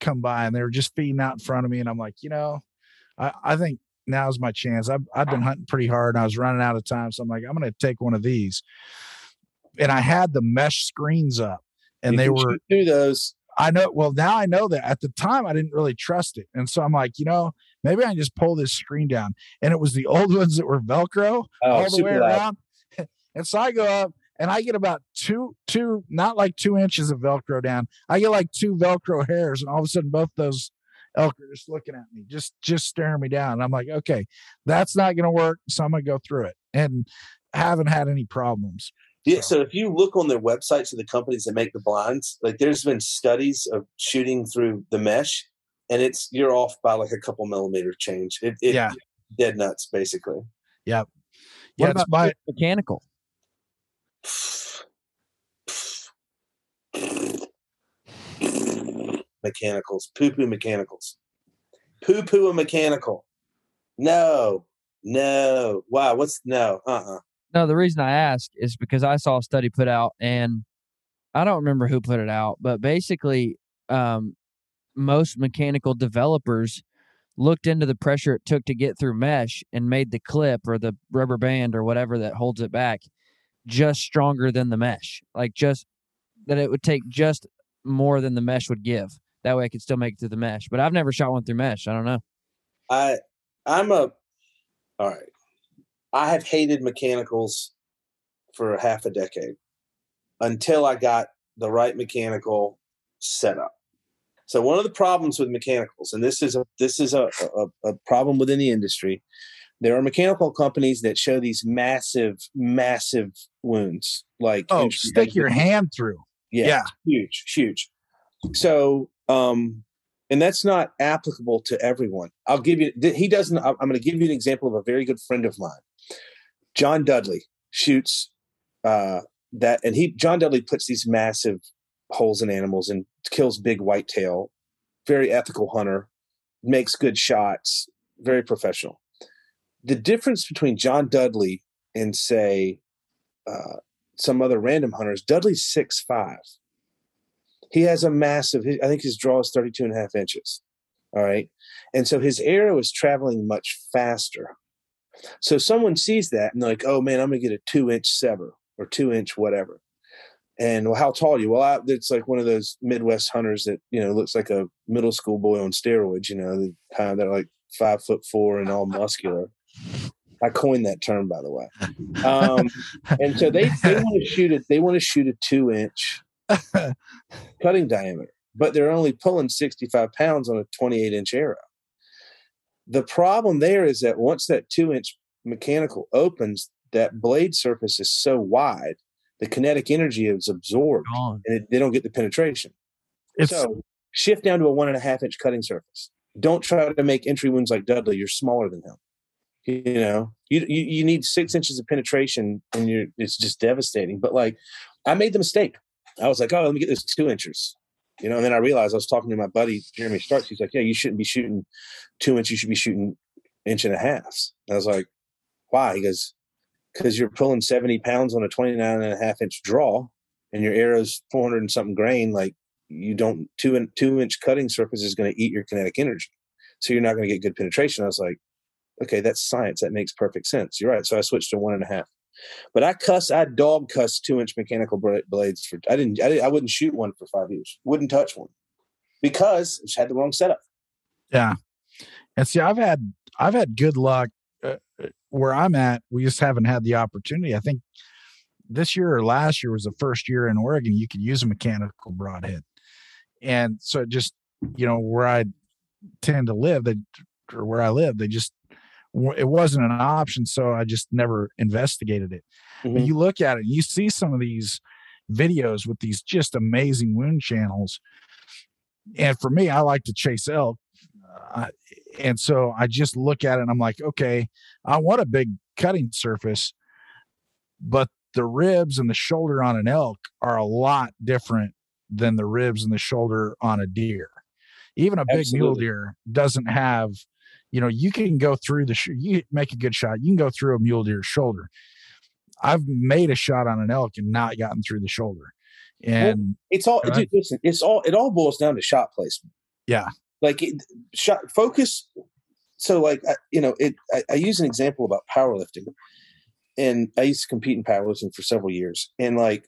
come by, and they were just feeding out in front of me. And I'm like, I think now's my chance. I've been hunting pretty hard and I was running out of time. So I'm like, I'm going to take one of these. And I had the mesh screens up and you do those. I know. Well, now I know that. At the time I didn't really trust it. And so I'm like, maybe I can just pull this screen down. And it was the old ones that were Velcro all the way around. And so I go up and I get about not 2 inches of Velcro down. I get 2 Velcro hairs. And all of a sudden both those elk are just looking at me, just staring me down. And I'm like, okay, that's not going to work. So I'm going to go through it, and haven't had any problems. Yeah. So if you look on their websites of the companies that make the blinds, like there's been studies of shooting through the mesh, and it's, you're off by like a couple millimeter change. Yeah. Dead nuts, basically. Yeah. Yeah. What about mechanical? Mechanicals, poo-poo mechanicals, poo-poo a mechanical. No. Why? What's no? No, the reason I ask is because I saw a study put out, and I don't remember who put it out, but basically, most mechanical developers looked into the pressure it took to get through mesh and made the clip or the rubber band or whatever that holds it back just stronger than the mesh, like just that it would take just more than the mesh would give. That way I could still make it through the mesh, but I've never shot one through mesh. I don't know. All right. I have hated mechanicals for half a decade until I got the right mechanical set up. So one of the problems with mechanicals, and this is a problem within the industry, there are mechanical companies that show these massive wounds. Like, oh, stick your hand through. Yeah. Huge. So, and that's not applicable to everyone. I'll give you, he doesn't, I'm going to give you an example of a very good friend of mine. John Dudley shoots that. And John Dudley puts these massive holes in animals and kills big whitetail, very ethical hunter, makes good shots, very professional. The difference between John Dudley and say, some other random hunters, Dudley's 6'5". He has a massive, I think his draw is 32.5 inches. All right. And so his arrow is traveling much faster. So someone sees that and they're like, oh man, I'm going to get a 2-inch sever or 2-inch, whatever. And well, how tall are you? Well, it's like one of those Midwest hunters that, you know, looks like a middle school boy on steroids, you know, they're like 5'4" and all muscular. I coined that term, by the way. And so they want to shoot a 2-inch cutting diameter, but they're only pulling 65 pounds on a 28-inch arrow. The problem there is that once that 2-inch mechanical opens, that blade surface is so wide, the kinetic energy is absorbed and they don't get the penetration. So shift down to a 1.5-inch cutting surface. Don't try to make entry wounds like Dudley. You're smaller than him. You know, you need 6 inches of penetration, and it's just devastating. But like, I made the mistake. I was like, oh, let me get those 2-inchers, you know. And then I realized I was talking to my buddy Jeremy Starks. He's like, yeah, you shouldn't be shooting 2-inch. You should be shooting 1.5 inches. And I was like, why? He goes, because you're pulling 70 pounds on a 29.5-inch draw, and your arrow's 400 and something grain. Like, you don't 2-inch cutting surface is going to eat your kinetic energy, so you're not going to get good penetration. I was like, okay, that's science. That makes perfect sense. You're right. So I switched to 1.5, but I dog cuss 2-inch mechanical blades for, I wouldn't shoot one for 5 years. Wouldn't touch one because it had the wrong setup. Yeah. And see, I've had good luck where I'm at. We just haven't had the opportunity. I think this year or last year was the first year in Oregon you could use a mechanical broadhead. And so it just, you know, where I live, they just, it wasn't an option, so I just never investigated it. Mm-hmm. But you look at it, you see some of these videos with these just amazing wound channels. And for me, I like to chase elk. And so I just look at it and I'm like, okay, I want a big cutting surface, but the ribs and the shoulder on an elk are a lot different than the ribs and the shoulder on a deer. Even a big mule deer doesn't have, you know, you can go through you make a good shot. You can go through a mule deer's shoulder. I've made a shot on an elk and not gotten through the shoulder. And well, it all boils down to shot placement. Yeah. Like shot focus. So like, I use an example about powerlifting, and I used to compete in powerlifting for several years. And like,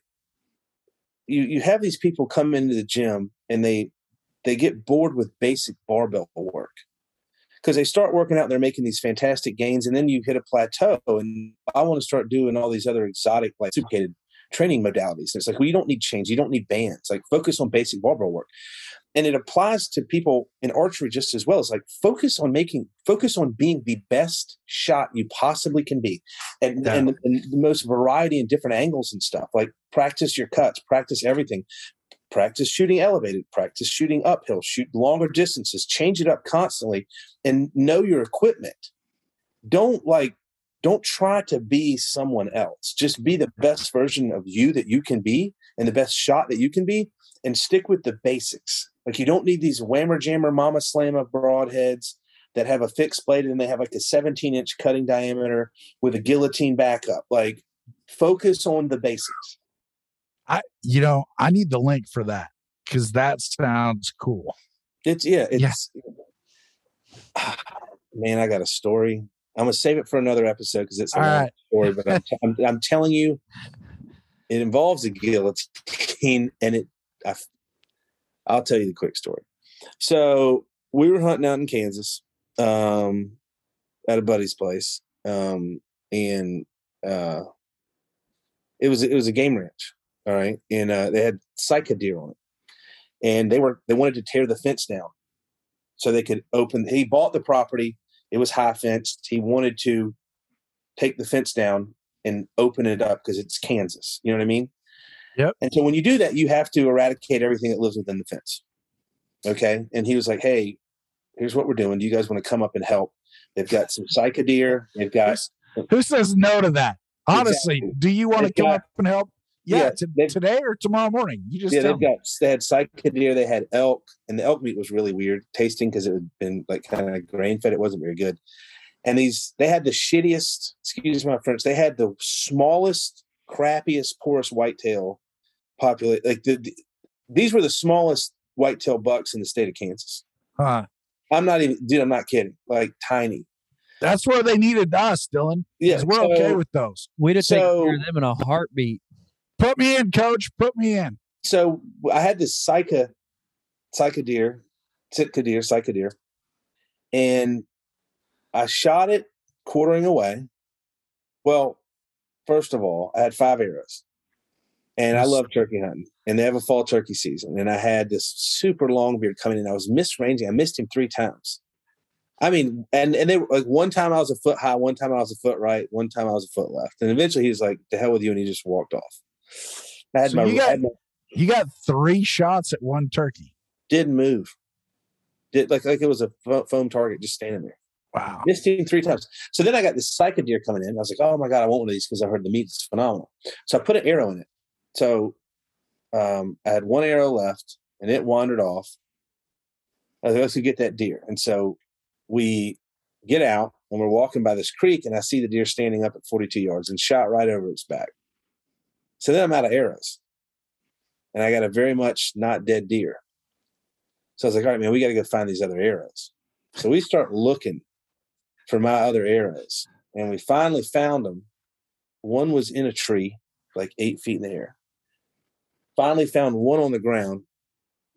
you have these people come into the gym and they get bored with basic barbell work. Because they start working out and they're making these fantastic gains, and then you hit a plateau, and I want to start doing all these other exotic, like training modalities. And it's like, well, you don't need chains, you don't need bands. Like, focus on basic barbell work. And it applies to people in archery just as well. It's like, focus on being the best shot you possibly can be. And the most variety and different angles and stuff. Like, practice your cuts, practice everything. Practice shooting elevated, practice shooting uphill, shoot longer distances, change it up constantly, and know your equipment. Don't try to be someone else. Just be the best version of you that you can be and the best shot that you can be, and stick with the basics. Like, you don't need these whammer jammer mama slammer broadheads that have a fixed blade and they have like a 17-inch cutting diameter with a guillotine backup. Like, focus on the basics. I need the link for that, because that sounds cool. Man, I got a story. I'm going to save it for another episode because it's a long story, but I'm telling you, it involves a guillotine, and I'll tell you the quick story. So we were hunting out in Kansas at a buddy's place, and it was a game ranch. All right. And they had cyca deer on it, and they wanted to tear the fence down so they could open. He bought the property. It was high fenced. He wanted to take the fence down and open it up because it's Kansas. You know what I mean? Yep. And so when you do that, you have to eradicate everything that lives within the fence. Okay. And he was like, "Hey, here's what we're doing. Do you guys want to come up and help? They've got some cyca deer. They've got." Who says no to that? Honestly, exactly. Do you want to come up and help? Yeah, today or tomorrow morning. You just they had cyca deer, they had elk, and the elk meat was really weird tasting because it had been like kind of grain fed. It wasn't very good. And they had the shittiest, excuse my French, they had the smallest, crappiest, poorest whitetail population. Like these were the smallest whitetail bucks in the state of Kansas. Huh. I'm not kidding. Like, tiny. That's where they needed us, Dylan. Yeah, we're okay with those. We'd have taken care of them in a heartbeat. Put me in, coach. Put me in. So I had this cyca deer, and I shot it quartering away. Well, first of all, I had 5 arrows, and I love turkey hunting, and they have a fall turkey season. And I had this super long beard coming in. I was misranging. I missed him 3 times. I mean, and they were like, one time I was a foot high, one time I was a foot right, one time I was a foot left. And eventually he was like, "The hell with you," and he just walked off. You got 3 shots at one turkey. Didn't move. Like it was a foam target just standing there. Wow. Missed him 3 times. So then I got this cyca deer coming in. I was like, "Oh my God, I want one of these," because I heard the meat is phenomenal. So I put an arrow in it. So I had 1 arrow left, and it wandered off. I was like, "Let's go get that deer." And so we get out, and we're walking by this creek, and I see the deer standing up at 42 yards and shot right over its back. So then I'm out of arrows, and I got a very much not dead deer. So I was like, "All right, man, we got to go find these other arrows." So we start looking for my other arrows, and we finally found them. One was in a tree, like 8 feet in the air. Finally found one on the ground.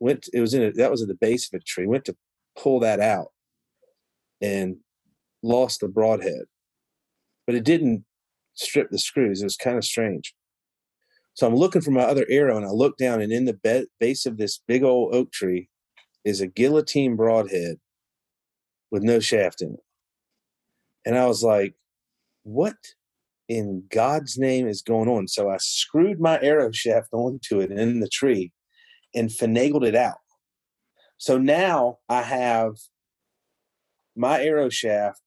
That was at the base of a tree. Went to pull that out and lost the broadhead, but it didn't strip the screws. It was kind of strange. So I'm looking for my other arrow, and I look down, and in the base of this big old oak tree is a guillotine broadhead with no shaft in it. And I was like, "What in God's name is going on?" So I screwed my arrow shaft onto it in the tree and finagled it out. So now I have my arrow shaft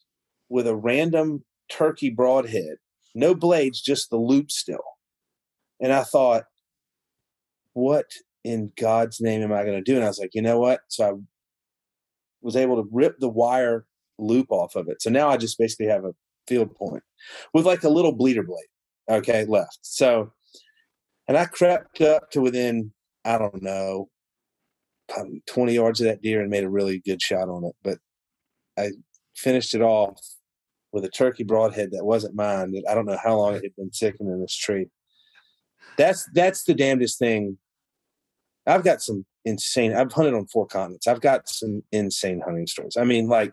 with a random turkey broadhead, no blades, just the loop still. And I thought, "What in God's name am I going to do?" And I was like, "You know what?" So I was able to rip the wire loop off of it. So now I just basically have a field point with like a little bleeder blade, okay, left. So, and I crept up to within, I don't know, 20 yards of that deer and made a really good shot on it. But I finished it off with a turkey broadhead that wasn't mine. That I don't know how long it had been sitting in this tree. That's the damnedest thing. I've hunted on 4 continents. I've got some insane hunting stories. I mean, like,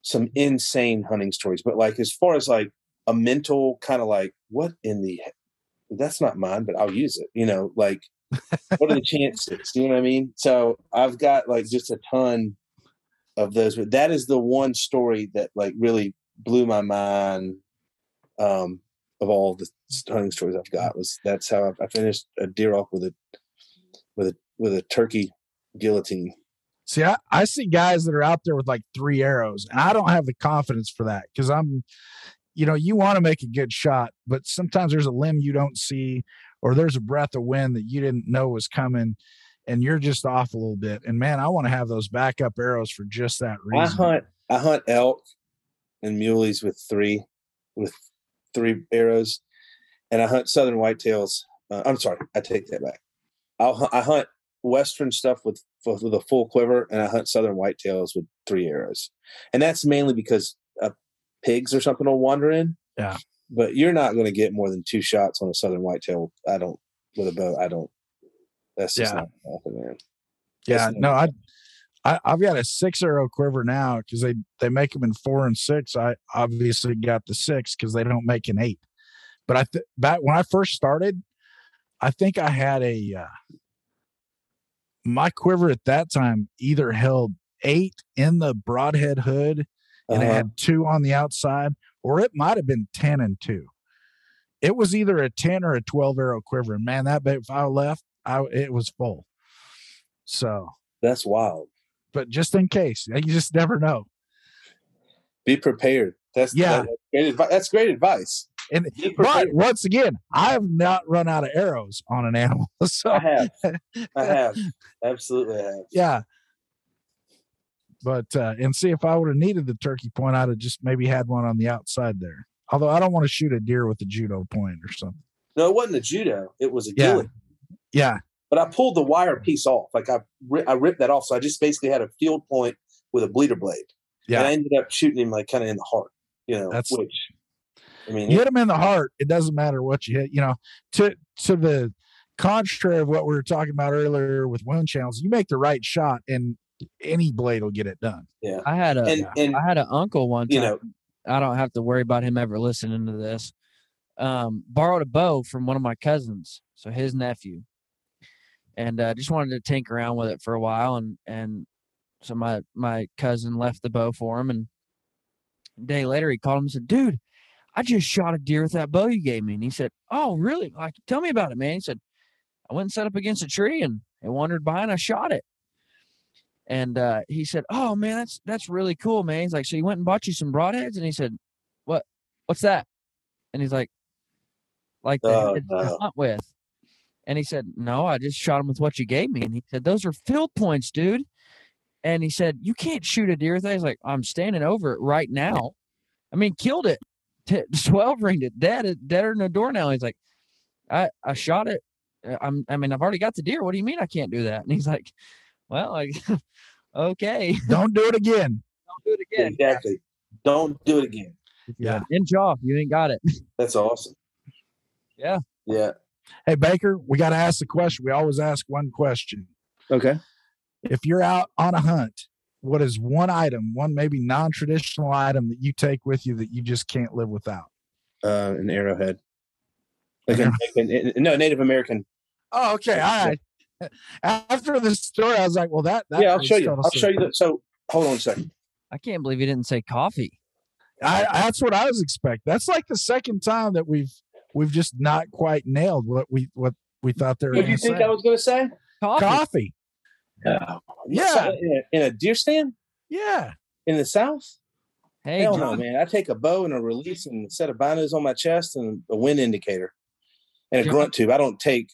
some insane hunting stories. But like, as far as like a mental kind of like, what in the, that's not mine, but I'll use it. You know, like What are the chances? You know what I mean? So I've got like just a ton of those, but that is the one story that like really blew my mind. Of all the hunting stories I've got, was that's how I finished a deer off with a turkey guillotine. See, I see guys that are out there with like 3 arrows, and I don't have the confidence for that, because I'm, you know, you want to make a good shot, but sometimes there's a limb you don't see, or there's a breath of wind that you didn't know was coming, and you're just off a little bit. And man, I want to have those backup arrows for just that reason. I hunt elk and muleys with 3 arrows, and I hunt southern whitetails. I'm sorry, I take that back. I hunt western stuff with a full quiver, and I hunt southern whitetails with 3 arrows, and that's mainly because pigs or something will wander in. Yeah, but you're not going to get more than 2 shots on a southern whitetail. I don't with a bow. I don't. That's just not happening, man. Yeah, no, I've got a 6 arrow quiver now, because they make them in 4 and 6. I obviously got the 6 because they don't make an 8. But back when I first started, I think I had my quiver at that time either held 8 in the broadhead hood and it had 2 on the outside, or it might have been 10 and 2. It was either a 10 or a 12 arrow quiver. And man, that bit, if I left, it was full. So that's wild. But just in case, you just never know. Be prepared. That's great advice. And but once again, I have not run out of arrows on an animal. So. I have. Absolutely, I have. Yeah. But and see, if I would have needed the turkey point, I'd have just maybe had one on the outside there. Although I don't want to shoot a deer with a judo point or something. No, it wasn't a judo. It was a ghillie. Yeah. But I pulled the wire piece off. Like I ripped that off. So I just basically had a field point with a bleeder blade. Yeah. And I ended up shooting him like kind of in the heart, you know, you hit him in the heart. It doesn't matter what you hit, you know, to the contrary of what we were talking about earlier with wound channels, you make the right shot and any blade will get it done. Yeah. I had an uncle one time, you know, I don't have to worry about him ever listening to this, borrowed a bow from one of my cousins. So his nephew. And I just wanted to tinker around with it for a while. And so my cousin left the bow for him. And a day later, he called him and said, "Dude, I just shot a deer with that bow you gave me." And he said, "Oh, really? Like, tell me about it, man." He said, "I went and set up against a tree, and it wandered by, and I shot it." And he said, "Oh, man, that's really cool, man." He's like, "So you went and bought you some broadheads?" And he said, "What's that?" And he's like that to hunt with. And he said, "No, I just shot him with what you gave me." And he said, "Those are field points, dude." And he said, "You can't shoot a deer with that." He's like, "I'm standing over it right now. I mean, killed it, 12 ringed it, deader than a doornail." He's like, I shot it. I've already got the deer. What do you mean I can't do that?" And he's like, "Well, okay. Don't do it again. Don't do it again." Exactly. Don't do it again. Yeah. Inch off. You ain't got it. That's awesome. Yeah. Yeah. Hey, Baker, we got to ask the question. We always ask one question. Okay. If you're out on a hunt, what is one item, one maybe non-traditional item that you take with you that you just can't live without? An arrowhead. Native American. Oh, okay. All right. After this story, I was like, well, that. Yeah, I'll show you. I'll show you that. So hold on a second. I can't believe you didn't say coffee. That's what I was expecting. That's like the second time that we've just not quite nailed what we thought they were. What do you think I was going to say? Coffee. Yeah. In a deer stand? Yeah. In the South? Hey, hell no, man. I take a bow and a release and a set of binos on my chest and a wind indicator and a grunt tube. I'm not one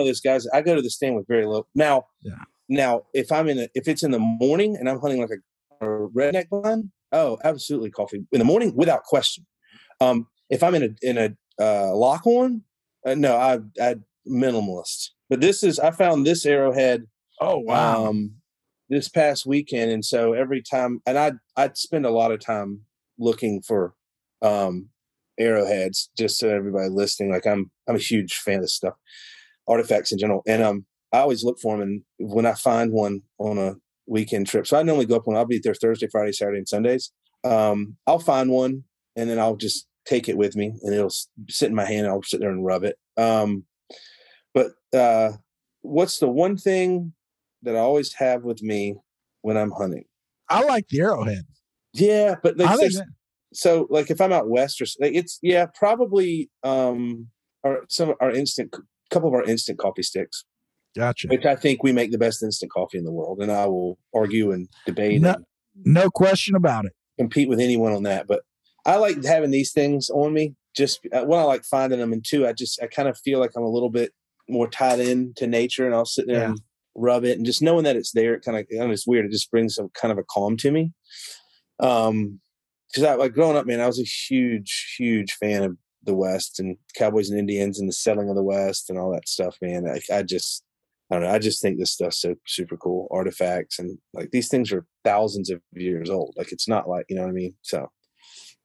of those guys. I go to the stand with very low. Now, if it's in the morning and I'm hunting like a redneck blind, oh, absolutely coffee in the morning without question. If I'm in a lock horn? No, I minimalist. But I found this arrowhead. Oh, wow. This past weekend. And so every time, and I'd spend a lot of time looking for, arrowheads, just so everybody listening, like I'm a huge fan of stuff, artifacts in general. And, I always look for them. And when I find one on a weekend trip, so I normally go up I'll be there Thursday, Friday, Saturday, and Sundays. I'll find one and then I'll just take it with me and it'll sit in my hand. I'll sit there and rub it. But what's the one thing that I always have with me when I'm hunting? I like the arrowhead. Yeah, but like, so like if I'm out west or like it's probably a couple of our instant coffee sticks. Gotcha. Which I think we make the best instant coffee in the world, and I will argue and debate. No question about it. Compete with anyone on that, but I like having these things on me. Just one, I like finding them, and two, I kind of feel like I'm a little bit more tied in to nature, and I'll sit there and rub it, and just knowing that it's there, it kind of, I mean, it's weird. It just brings some kind of a calm to me. Because I, like growing up, man, I was a huge fan of the West and cowboys and Indians and the settling of the West and all that stuff, man. I don't know. I just think this stuff's so super cool. Artifacts and like these things are thousands of years old. Like it's not like, you know what I mean? So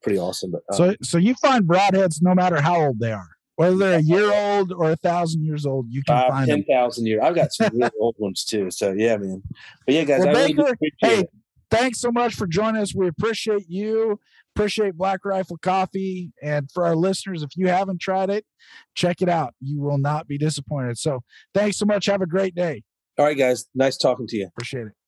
pretty awesome. But so you find broadheads no matter how old they are, whether they're a year old or 1,000 years old, you can find 10,000 years. I've got some really old ones too. So yeah, man. But yeah, guys, well, I Baker, really appreciate it. Thanks so much for joining us. We appreciate you. Appreciate Black Rifle Coffee. And for our listeners, if you haven't tried it, check it out. You will not be disappointed. So thanks so much. Have a great day. All right, guys. Nice talking to you. Appreciate it.